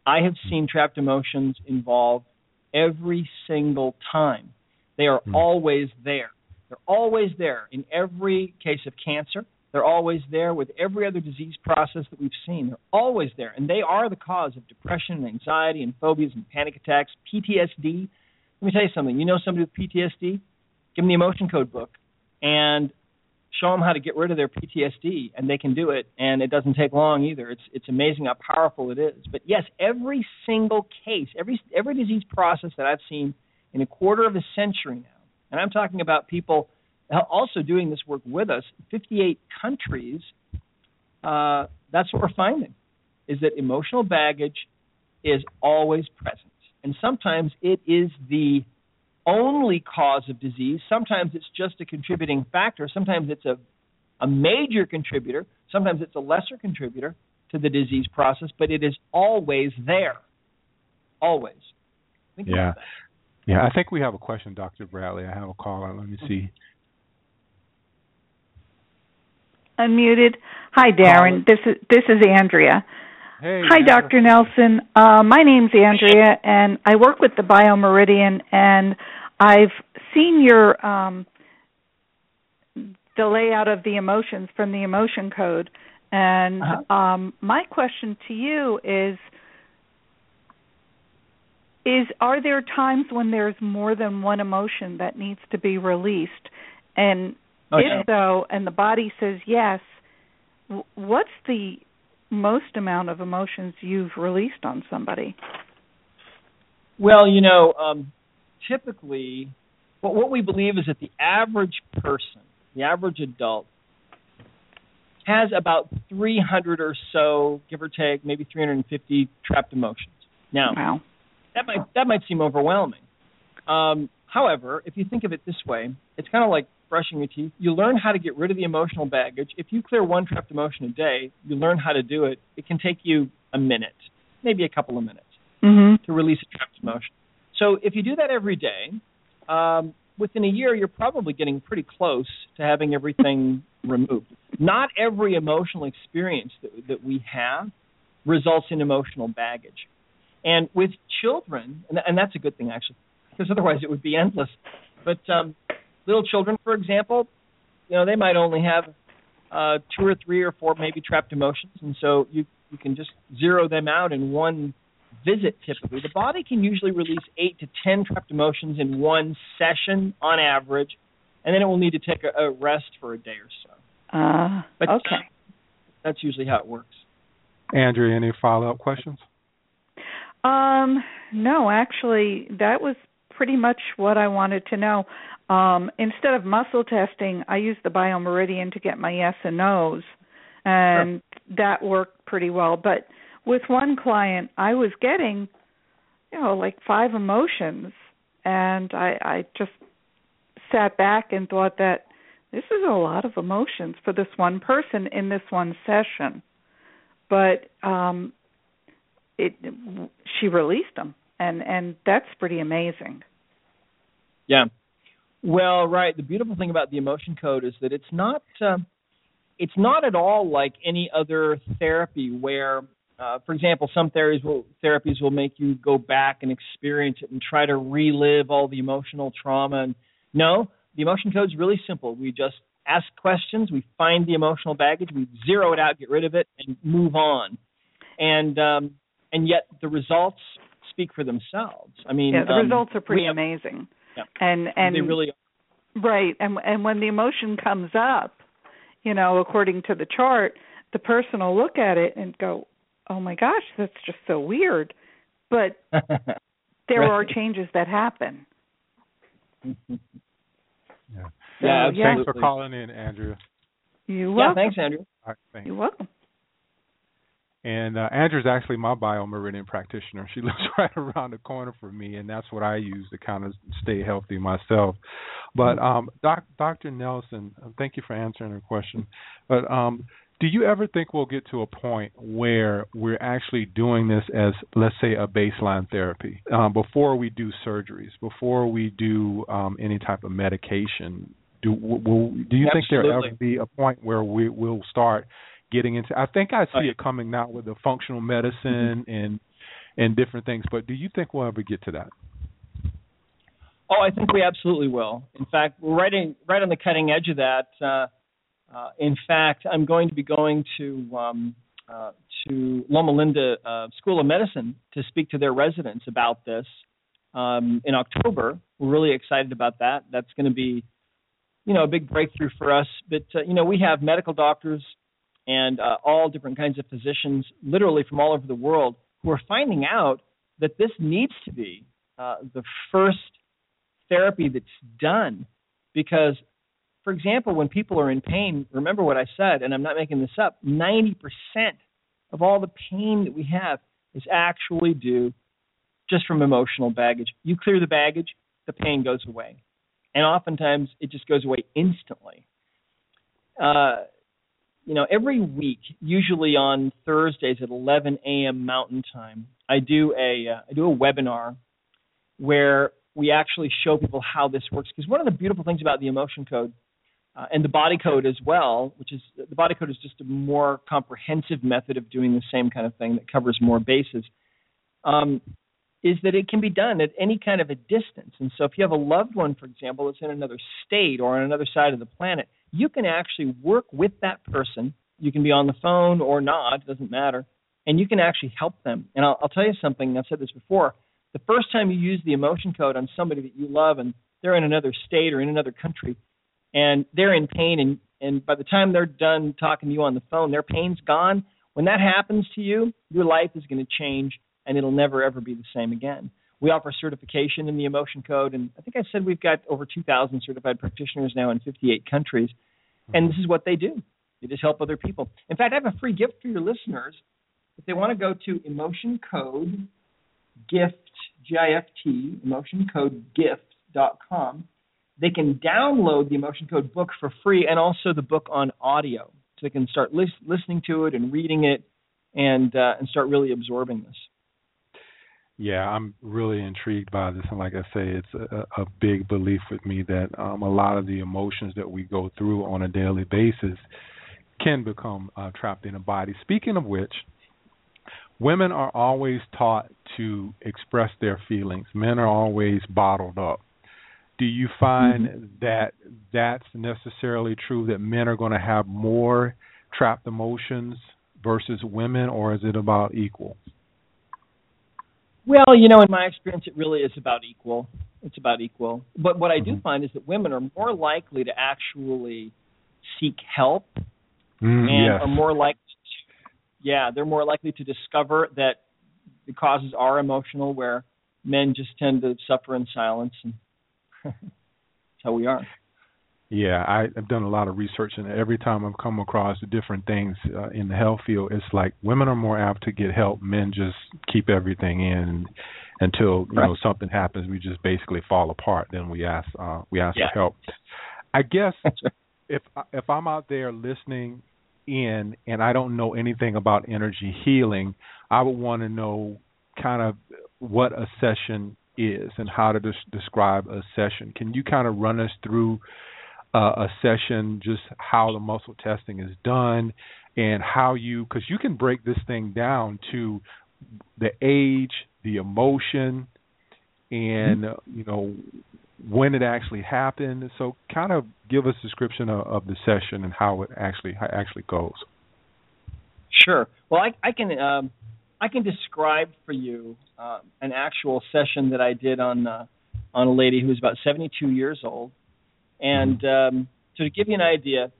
I have seen trapped emotions involved every single time. They are always there. They're always there in every case of cancer. They're always there with every other disease process that we've seen. They're always there, and they are the cause of depression and anxiety and phobias and panic attacks, PTSD. Let me tell you something. You know somebody with PTSD? Give them the Emotion Code book, and show them how to get rid of their PTSD, and they can do it, and it doesn't take long either. It's amazing how powerful it is. But yes, every single case, every disease process that I've seen in a quarter of a century now, and I'm talking about people also doing this work with us, 58 countries, that's what we're finding, is that emotional baggage is always present. And sometimes it is the only cause of disease. Sometimes it's just a contributing factor. Sometimes it's a major contributor. Sometimes it's a lesser contributor to the disease process, but it is always there. Always. Think about that. Yeah, I think we have a question, Dr. Bradley. I have a call. Let me see. Unmuted. Hi, Darren. This is Andrea. Hey, hi, Andrea. Dr. Nelson. My name's Andrea, and I work with the Bio Meridian, and I've seen your the layout of the emotions from the Emotion Code. And my question to you are there times when there's more than one emotion that needs to be released? And if so, and the body says yes, what's the most amount of emotions you've released on somebody? Well, typically what we believe is that the average person, the average adult, has about 300 or so, give or take, maybe 350 trapped emotions. Now, wow. That might seem overwhelming. However, if you think of it this way, it's kind of like brushing your teeth. You learn how to get rid of the emotional baggage. If you clear one trapped emotion a day, you learn how to do it. It can take you a minute, maybe a couple of minutes, to release a trapped emotion. So if you do that every day, within a year, you're probably getting pretty close to having everything removed. Not every emotional experience that we have results in emotional baggage. And with children, and that's a good thing, actually, because otherwise it would be endless. But little children, for example, they might only have 2 or 3 or 4 maybe trapped emotions. And so you can just zero them out in one visit, typically. The body can usually release 8 to 10 trapped emotions in one session on average, and then it will need to take a rest for a day or so. Okay. That's usually how it works. Andrea, any follow-up questions? No, actually, that was pretty much what I wanted to know. Instead of muscle testing, I used the Bio Meridian to get my yes and no's, and that worked pretty well. But with one client, I was getting, like 5 emotions, and I just sat back and thought that this is a lot of emotions for this one person in this one session. But she released them, and that's pretty amazing. Yeah. Well, right. The beautiful thing about the Emotion Code is that it's not at all like any other therapy where, for example, some therapies will make you go back and experience it and try to relive all the emotional trauma. And no, the Emotion Code's really simple. We just ask questions, we find the emotional baggage, we zero it out, get rid of it, and move on. And yet the results speak for themselves. I mean, the results are pretty amazing. Yeah. And they really are. Right. And when the emotion comes up, according to the chart, the person will look at it and go, "Oh my gosh, that's just so weird." But there are changes that happen. Yeah. So, thanks for calling in, Andrea. You're welcome. Yeah, thanks, Andrea. Right, thanks. You're welcome. And Andrew's actually my Bio Meridian practitioner. She lives right around the corner from me, and that's what I use to kind of stay healthy myself. But Dr. Nelson, thank you for answering her question. But do you ever think we'll get to a point where we're actually doing this as, let's say, a baseline therapy before we do surgeries, before we do any type of medication? Do you think there'll ever be a point where we will start getting into? I think I see it coming now with the functional medicine and different things, but do you think we'll ever get to that? Oh, I think we absolutely will. In fact, we're right on the cutting edge of that. In fact, I'm going to be going to Loma Linda School of Medicine to speak to their residents about this in October. We're really excited about that. That's going to be you know, a big breakthrough for us. But, you know, we have medical doctors and all different kinds of physicians literally from all over the world who are finding out that this needs to be the first therapy that's done. Because, for example, when people are in pain, remember what I said, and I'm not making this up, 90% of all the pain that we have is actually due just from emotional baggage. You clear the baggage, the pain goes away. And oftentimes it just goes away instantly. You know, every week, usually on Thursdays at 11 a.m. Mountain Time, I do a webinar where we actually show people how this works. Because one of the beautiful things about the Emotion Code and the Body Code as well, which is the Body Code is just a more comprehensive method of doing the same kind of thing that covers more bases, is that it can be done at any kind of a distance. And so if you have a loved one, for example, that's in another state or on another side of the planet, you can actually work with that person. You can be on the phone or not, it doesn't matter, and you can actually help them. And I'll tell you something, I've said this before, the first time you use the Emotion Code on somebody that you love and they're in another state or in another country and they're in pain, and by the time they're done talking to you on the phone, their pain's gone. When that happens to you, your life is going to change and it'll never, ever be the same again. We offer certification in the Emotion Code, and I think I said we've got over 2,000 certified practitioners now in 58 countries, and this is what they do. They just help other people. In fact, I have a free gift for your listeners. If they want to go to EmotionCodeGift.com, they can download the Emotion Code book for free and also the book on audio, so they can start listening to it and reading it and start really absorbing this. Yeah, I'm really intrigued by this, and like I say, it's a big belief with me that a lot of the emotions that we go through on a daily basis can become trapped in a body. Speaking of which, women are always taught to express their feelings. Men are always bottled up. Do you find that that's necessarily true, that men are going to have more trapped emotions versus women, or is it about equal? Well, you know, in my experience, it really is about equal. It's about equal. But what I do find is that women are more likely to actually seek help and are more likely they're more likely to discover that the causes are emotional, where men just tend to suffer in silence. And that's how we are. Yeah, I've done a lot of research, and every time I've come across different things in the health field, it's like women are more apt to get help. Men just keep everything in until you know something happens. We just basically fall apart. Then we ask for help. I guess if I'm out there listening in and I don't know anything about energy healing, I would want to know kind of what a session is and how to describe a session. Can you kind of run us through a session, just how the muscle testing is done and how you, because you can break this thing down to the age, the emotion, and, you know, when it actually happened. So kind of give us a description of the session and how it actually goes. Sure. Well, I can describe for you an actual session that I did on a lady who was about 72 years old. And so to give you an idea,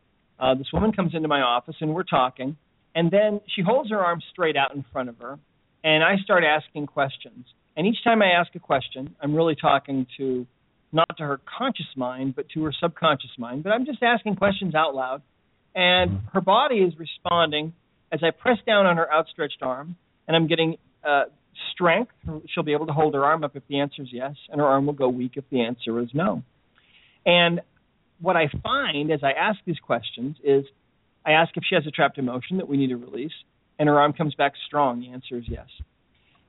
this woman comes into my office and we're talking, and then she holds her arm straight out in front of her, and I start asking questions. And each time I ask a question, I'm really talking to, not to her conscious mind, but to her subconscious mind, but I'm just asking questions out loud. And her body is responding as I press down on her outstretched arm, and I'm getting strength. She'll be able to hold her arm up if the answer is yes, and her arm will go weak if the answer is no. And what I find as I ask these questions is I ask if she has a trapped emotion that we need to release, and her arm comes back strong. The answer is yes.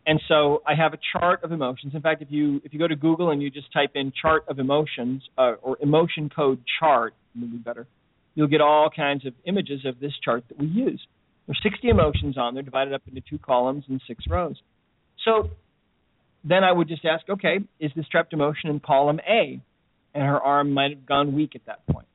And so I have a chart of emotions. In fact, if you go to Google and you just type in chart of emotions or emotion code chart, would be better, you'll get all kinds of images of this chart that we use. There's 60 emotions on there divided up into 2 columns and 6 rows. So then I would just ask, okay, is this trapped emotion in column A? And her arm might have gone weak at that point.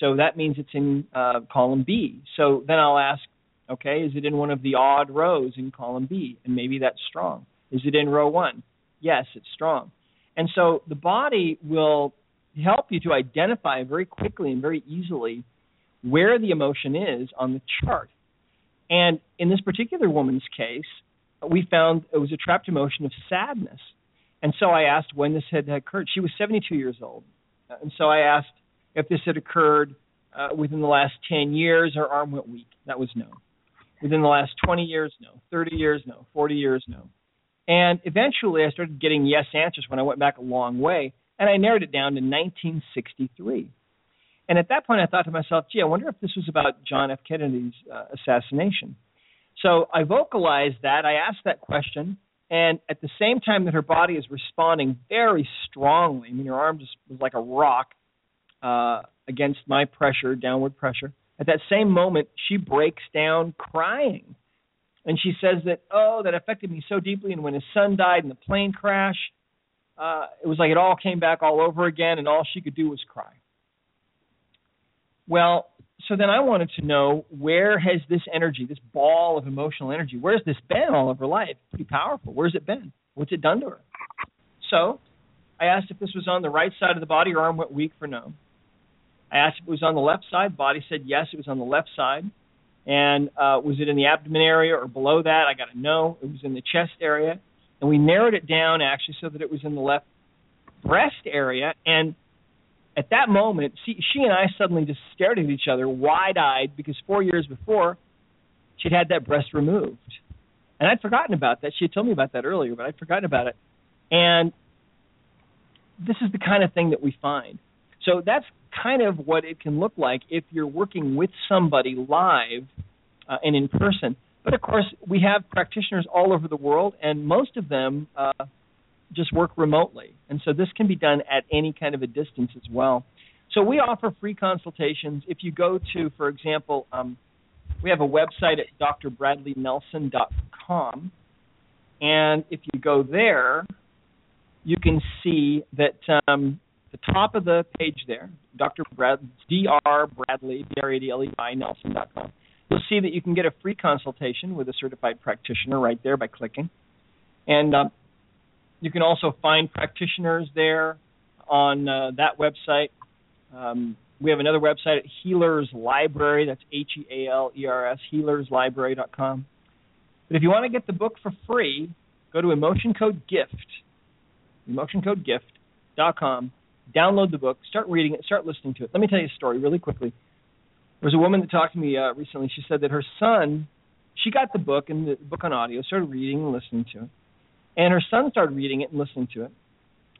So that means it's in column B. So then I'll ask, okay, is it in one of the odd rows in column B? And maybe that's strong. Is it in row 1? Yes, it's strong. And so the body will help you to identify very quickly and very easily where the emotion is on the chart. And in this particular woman's case, we found it was a trapped emotion of sadness. And so I asked when this had occurred. She was 72 years old. And so I asked if this had occurred within the last 10 years. Her arm went weak. That was no. Within the last 20 years, no. 30 years, no. 40 years, no. And eventually I started getting yes answers when I went back a long way, and I narrowed it down to 1963. And at that point I thought to myself, gee, I wonder if this was about John F. Kennedy's assassination. So I vocalized that. I asked that question, and at the same time that her body is responding very strongly, I mean, her arm just was like a rock against my pressure, downward pressure. At that same moment, she breaks down crying. And she says that, oh, that affected me so deeply. And when his son died in the plane crash, it was like it all came back all over again, and all she could do was cry. Well, so then I wanted to know, where has this energy, this ball of emotional energy, where's this been all of her life? Pretty powerful. Where's it been? What's it done to her? So I asked if this was on the right side of the body. Her arm went weak for no. I asked if it was on the left side. The body said yes, it was on the left side. And was it in the abdomen area or below that? I got a no. It was in the chest area. And we narrowed it down, actually, so that it was in the left breast area. And at that moment, she and I suddenly just stared at each other wide-eyed, because 4 years before, she'd had that breast removed. And I'd forgotten about that. She had told me about that earlier, but I'd forgotten about it. And this is the kind of thing that we find. So that's kind of what it can look like if you're working with somebody live and in person. But, of course, we have practitioners all over the world, and most of them just work remotely. And so this can be done at any kind of a distance as well. So we offer free consultations. If you go to, for example, we have a website at drbradleynelson.com. And if you go there, you can see that the top of the page there, drbradleynelson.com, you'll see that you can get a free consultation with a certified practitioner right there by clicking. And you can also find practitioners there on that website. We have another website at Healers Library. That's Healers, healerslibrary.com. But if you want to get the book for free, go to EmotionCodeGift.com. Download the book, start reading it, start listening to it. Let me tell you a story really quickly. There was a woman that talked to me recently. She said that her son, she got the book and the book on audio, started reading and listening to it. And her son started reading it and listening to it.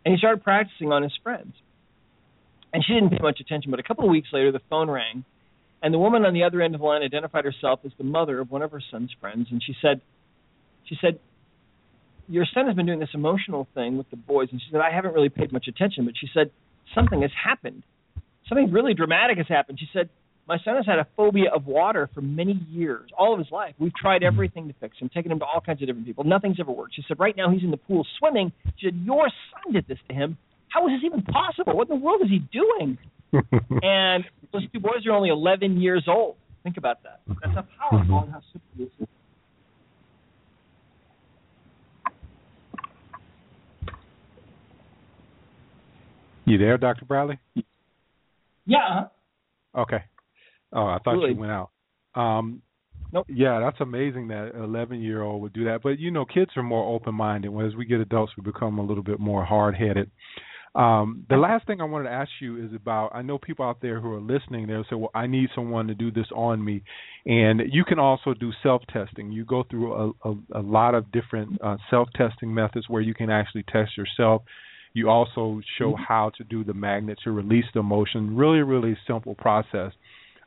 And he started practicing on his friends. And she didn't pay much attention, but a couple of weeks later the phone rang. And the woman on the other end of the line identified herself as the mother of one of her son's friends. And she said, your son has been doing this emotional thing with the boys. And she said, I haven't really paid much attention. But she said, something has happened. Something really dramatic has happened. She said, my son has had a phobia of water for many years, all of his life. We've tried everything to fix him, taken him to all kinds of different people. Nothing's ever worked. She said, right now he's in the pool swimming. She said, your son did this to him. How is this even possible? What in the world is he doing? And those two boys are only 11 years old. Think about that. That's how powerful and how simple this is. You there, Dr. Bradley? Yeah. Okay. Oh, I thought Absolutely. You went out. Nope. Yeah, that's amazing that an 11-year-old would do that. But, you know, kids are more open-minded. As we get adults, we become a little bit more hard-headed. The last thing I wanted to ask you is about, I know people out there who are listening, they'll say, well, I need someone to do this on me. And you can also do self-testing. You go through a lot of different self-testing methods where you can actually test yourself. You also show how to do the magnet to release the emotion. Really, really simple process.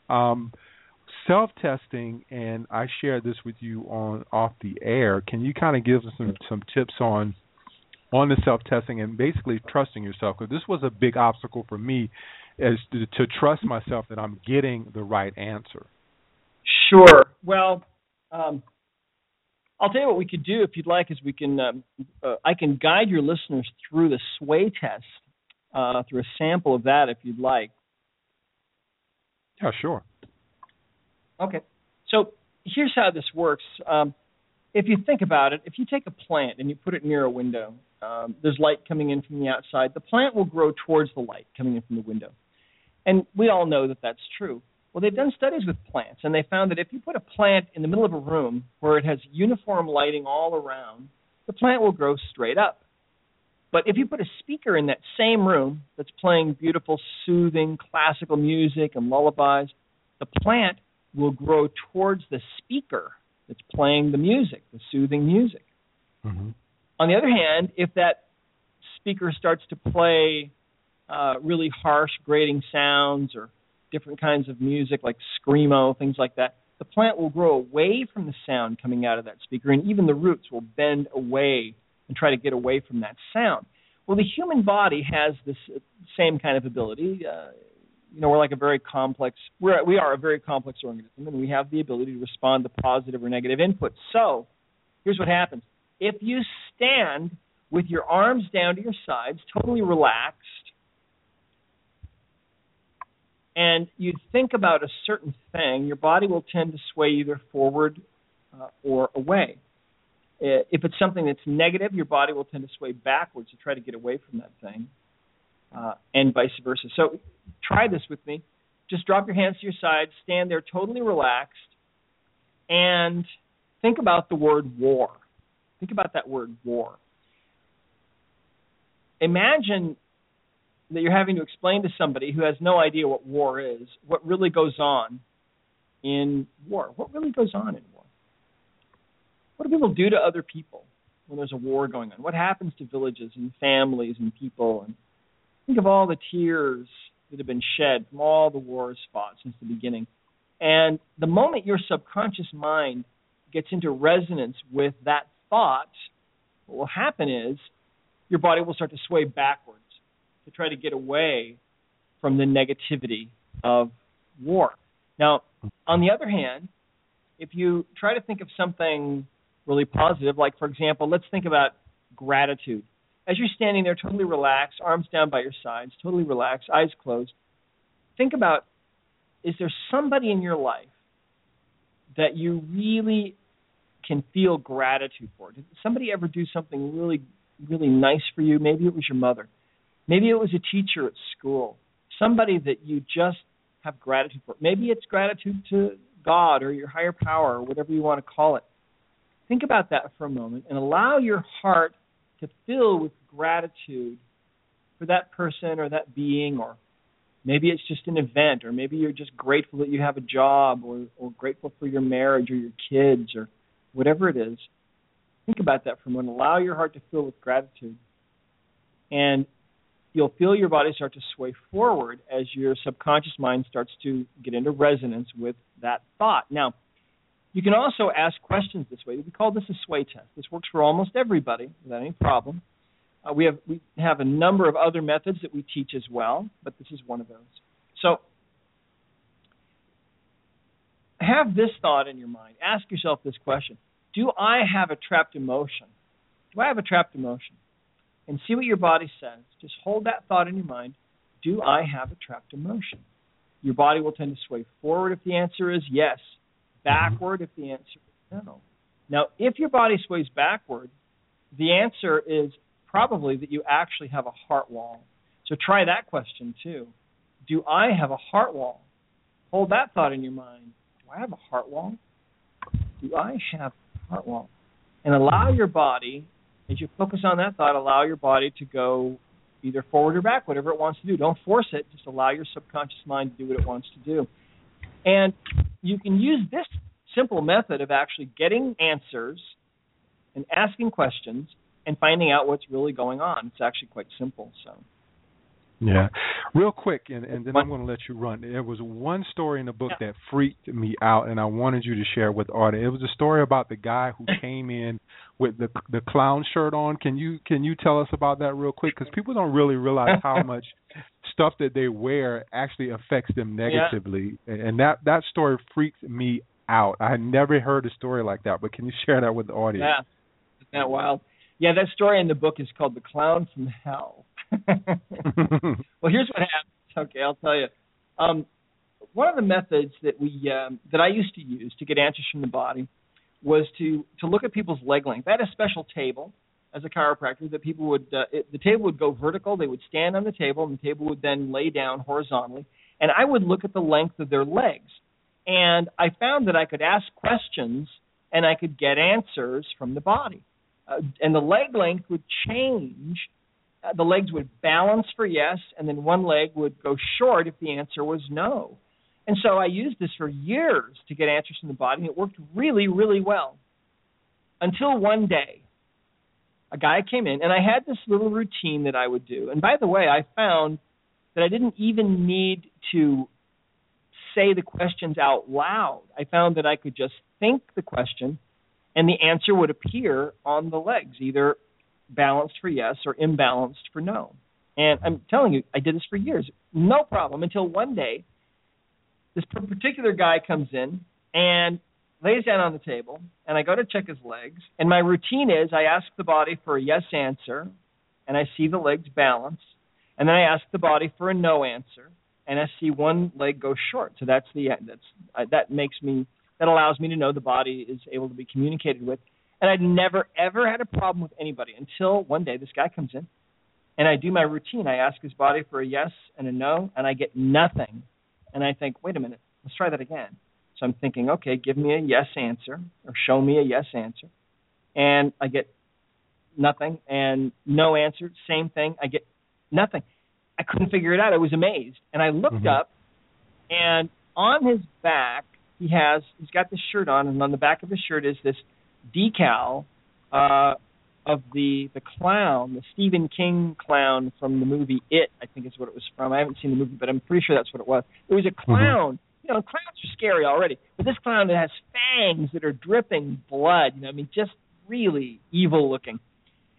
Self-testing, and I shared this with you on off the air. Can you kind of give us some tips on the self-testing and basically trusting yourself? Because this was a big obstacle for me, is to trust myself that I'm getting the right answer. Sure. Well, I'll tell you what we could do if you'd like is we can I can guide your listeners through the SWAY test, through a sample of that if you'd like. Yeah, sure. Okay. So here's how this works. if you think about it, if you take a plant and you put it near a window, there's light coming in from the outside. The plant will grow towards the light coming in from the window. And we all know that that's true. Well, they've done studies with plants, and they found that if you put a plant in the middle of a room where it has uniform lighting all around, the plant will grow straight up. But if you put a speaker in that same room that's playing beautiful, soothing, classical music and lullabies, the plant will grow towards the speaker that's playing the music, the soothing music. Mm-hmm. On the other hand, if that speaker starts to play really harsh, grating sounds or different kinds of music like screamo, things like that, the plant will grow away from the sound coming out of that speaker, and even the roots will bend away and try to get away from that sound. Well, the human body has this same kind of ability. We're like a very complex, we are a very complex organism, and we have the ability to respond to positive or negative input. So here's what happens. If you stand with your arms down to your sides, totally relaxed, and you think about a certain thing, your body will tend to sway either forward or away. If it's something that's negative, your body will tend to sway backwards to try to get away from that thing, and vice versa. So try this with me. Just drop your hands to your sides, stand there totally relaxed, and think about the word war. Think about that word war. Imagine that you're having to explain to somebody who has no idea what war is, what really goes on in war. What really goes on in war? What do people do to other people when there's a war going on? What happens to villages and families and people? And think of all the tears that have been shed from all the wars fought since the beginning. And the moment your subconscious mind gets into resonance with that thought, what will happen is your body will start to sway backwards to try to get away from the negativity of war. Now, on the other hand, if you try to think of something really positive, like, for example, let's think about gratitude. As you're standing there totally relaxed, arms down by your sides, totally relaxed, eyes closed, think about, is there somebody in your life that you really can feel gratitude for? Did somebody ever do something really, really nice for you? Maybe it was your mother. Maybe it was a teacher at school, somebody that you just have gratitude for. Maybe it's gratitude to God or your higher power or whatever you want to call it. Think about that for a moment and allow your heart to fill with gratitude for that person or that being, or maybe it's just an event, or maybe you're just grateful that you have a job, or grateful for your marriage or your kids or whatever it is. Think about that for a moment. Allow your heart to fill with gratitude, and you'll feel your body start to sway forward as your subconscious mind starts to get into resonance with that thought. Now, you can also ask questions this way. We call this a sway test. This works for almost everybody without any problem. We have a number of other methods that we teach as well, but this is one of those. So have this thought in your mind. Ask yourself this question. Do I have a trapped emotion? Do I have a trapped emotion? And see what your body says. Just hold that thought in your mind. Do I have a trapped emotion? Your body will tend to sway forward if the answer is yes, backward if the answer is no. Now, if your body sways backward, the answer is probably that you actually have a heart wall. So try that question too. Do I have a heart wall? Hold that thought in your mind. Do I have a heart wall? Do I have a heart wall? And allow your body, as you focus on that thought, allow your body to go either forward or back, whatever it wants to do. Don't force it. Just allow your subconscious mind to do what it wants to do. And you can use this simple method of actually getting answers and asking questions and finding out what's really going on. It's actually quite simple. So, yeah. Real quick, and then I'm going to let you run. There was one story in the book that freaked me out, and I wanted you to share with Arda. It was a story about the guy who came in with the clown shirt on. Can you tell us about that real quick? Because people don't really realize how much stuff that they wear actually affects them negatively. Yeah. And that story freaked me out. I had never heard a story like that, but can you share that with the audience? Yeah. Isn't that wild? Yeah, that story in the book is called The Clown from Hell. Well, here's what happens. Okay, I'll tell you. One of the methods that I used to use to get answers from the body was to look at people's leg length. I had a special table as a chiropractor that people would, the table would go vertical, they would stand on the table, and the table would then lay down horizontally, and I would look at the length of their legs. And I found that I could ask questions and I could get answers from the body. And the leg length would change. The legs would balance for yes, and then one leg would go short if the answer was no. And so I used this for years to get answers from the body, and it worked really, really well. Until one day, a guy came in, and I had this little routine that I would do. And by the way, I found that I didn't even need to say the questions out loud. I found that I could just think the question, and the answer would appear on the legs, either balanced for yes or imbalanced for no. And I'm telling you, I did this for years, no problem, until one day this particular guy comes in and lays down on the table, and I go to check his legs, and my routine is I ask the body for a yes answer, and I see the legs balance, and then I ask the body for a no answer, and I see one leg go short. So that's the that allows me to know the body is able to be communicated with. And I'd never, ever had a problem with anybody until one day this guy comes in, and I do my routine. I ask his body for a yes and a no, and I get nothing. And I think, wait a minute, let's try that again. So I'm thinking, okay, give me a yes answer or show me a yes answer. And I get nothing, and no answer, same thing. I get nothing. I couldn't figure it out. I was amazed. And I looked up, and on his back, he's got this shirt on, and on the back of his shirt is this decal of the clown, the Stephen King clown from the movie It, I think is what it was from. I haven't seen the movie, but I'm pretty sure that's what it was. It was a clown. You know, clowns are scary already. But this clown that has fangs that are dripping blood, you know, I mean, just really evil looking.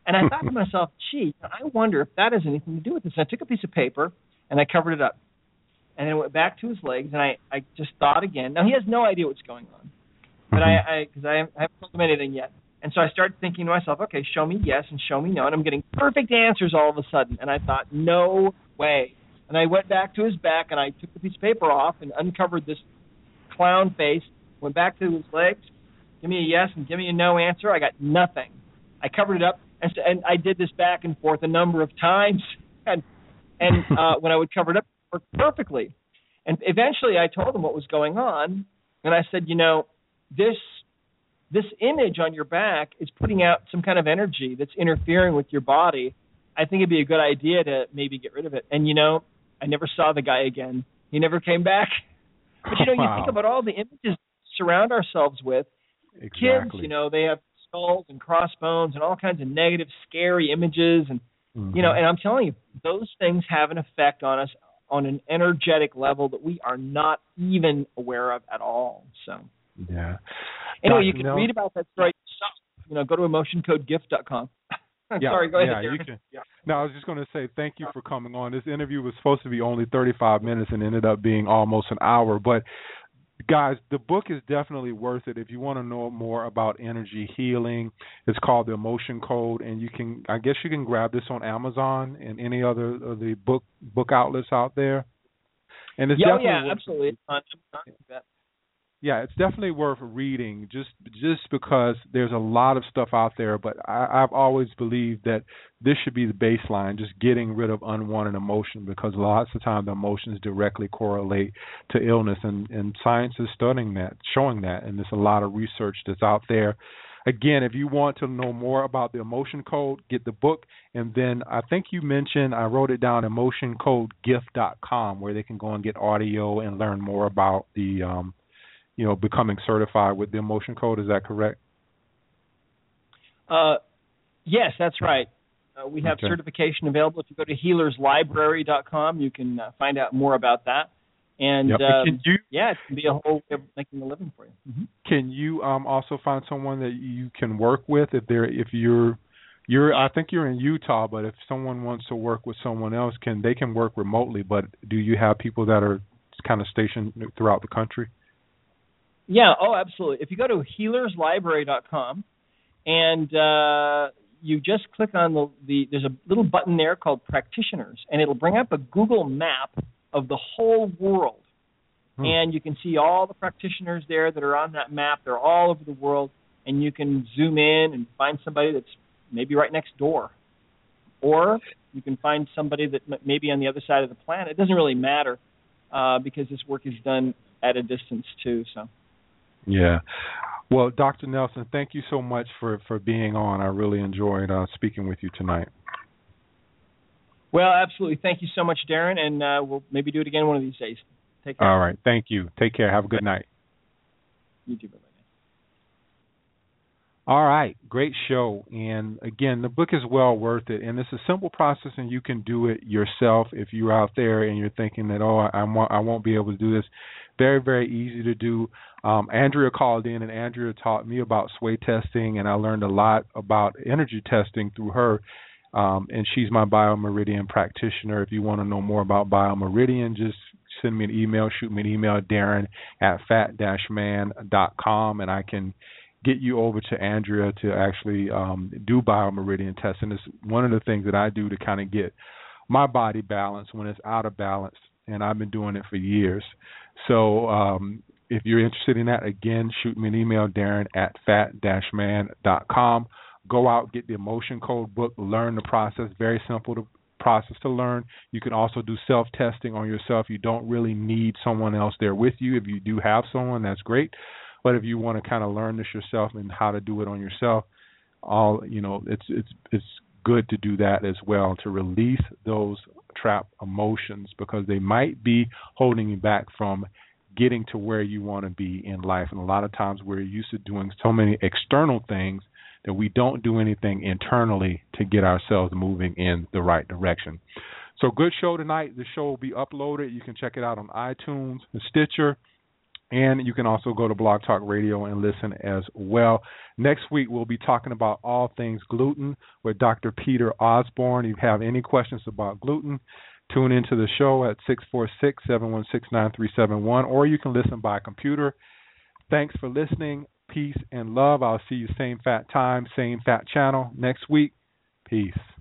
And I thought to myself, gee, I wonder if that has anything to do with this. And I took a piece of paper and I covered it up. And then I went back to his legs, and I just thought again. Now, he has no idea what's going on, but I haven't told him anything yet. And so I started thinking to myself, okay, show me yes and show me no. And I'm getting perfect answers all of a sudden. And I thought, no way. And I went back to his back, and I took the piece of paper off and uncovered this clown face, went back to his legs, give me a yes and give me a no answer. I got nothing. I covered it up, and I did this back and forth a number of times. And when I would cover it up, it worked perfectly. And eventually I told him what was going on, and I said, you know, this image on your back is putting out some kind of energy that's interfering with your body. I think it'd be a good idea to maybe get rid of it. And, you know, I never saw the guy again. He never came back. But, you know, you think about all the images we surround ourselves with. Exactly. Kids, you know, they have skulls and crossbones and all kinds of negative, scary images. And, you know, and I'm telling you, those things have an effect on us on an energetic level that we are not even aware of at all. So, yeah. Anyway, you can read about that story yourself. You know, go to EmotionCodeGift.com. Sorry, go ahead, Darren. No, I was just going to say thank you for coming on. This interview was supposed to be only 35 minutes and ended up being almost an hour. But, guys, the book is definitely worth it. If you want to know more about energy healing, it's called The Emotion Code. And you can, I guess you can grab this on Amazon and any other of the book outlets out there. And it's absolutely. Yeah, it's definitely worth reading just because there's a lot of stuff out there, but I've always believed that this should be the baseline, just getting rid of unwanted emotion, because lots of times the emotions directly correlate to illness, and science is studying that, showing that, and there's a lot of research that's out there. Again, if you want to know more about the Emotion Code, get the book, and then I think you mentioned, I wrote it down, EmotionCodeGift.com, where they can go and get audio and learn more about the you know, becoming certified with the Emotion Code. Is that correct? Yes, that's right. We have certification available. If you go to healerslibrary.com, you can find out more about that. And, it can be a whole way of making a living for you. Can you also find someone that you can work with I think you're in Utah, but if someone wants to work with someone else, they can work remotely, but do you have people that are kind of stationed throughout the country? Yeah, absolutely. If you go to healerslibrary.com and you just click on there's a little button there called Practitioners, and it'll bring up a Google map of the whole world. And you can see all the practitioners there that are on that map. They're all over the world. and you can zoom in and find somebody that's maybe right next door. Or you can find somebody that may be on the other side of the planet. It doesn't really matter because this work is done at a distance too. So, yeah. Well, Dr. Nelson, thank you so much for being on. I really enjoyed speaking with you tonight. Well, absolutely. Thank you so much, Darren, and we'll maybe do it again one of these days. Take care. All right. Thank you. Take care. Have a good night. You too, brother. All right, great show. And again, the book is well worth it. And it's a simple process, and you can do it yourself if you're out there and you're thinking that, I won't be able to do this. Very, very easy to do. Andrea called in, and Andrea taught me about sway testing, and I learned a lot about energy testing through her. And she's my Bio Meridian practitioner. If you want to know more about Bio Meridian, just send me an email, shoot me an email, darren@fat-man.com, and I can get you over to Andrea to actually do Bio Meridian tests. And it's one of the things that I do to kind of get my body balanced when it's out of balance, and I've been doing it for years. So if you're interested in that, again, shoot me an email, darren@fat-man.com. Go out, get the Emotion Code book, learn the process, very simple process to learn. You can also do self-testing on yourself. You don't really need someone else there with you. If you do have someone, that's great. But if you want to kind of learn this yourself and how to do it on yourself, it's good to do that as well, to release those trapped emotions, because they might be holding you back from getting to where you want to be in life. And a lot of times we're used to doing so many external things that we don't do anything internally to get ourselves moving in the right direction. So good show tonight. The show will be uploaded. You can check it out on iTunes, the Stitcher. And you can also go to Blog Talk Radio and listen as well. Next week, we'll be talking about all things gluten with Dr. Peter Osborne. If you have any questions about gluten, tune into the show at 646-716-9371, or you can listen by computer. Thanks for listening. Peace and love. I'll see you same fat time, same fat channel next week. Peace.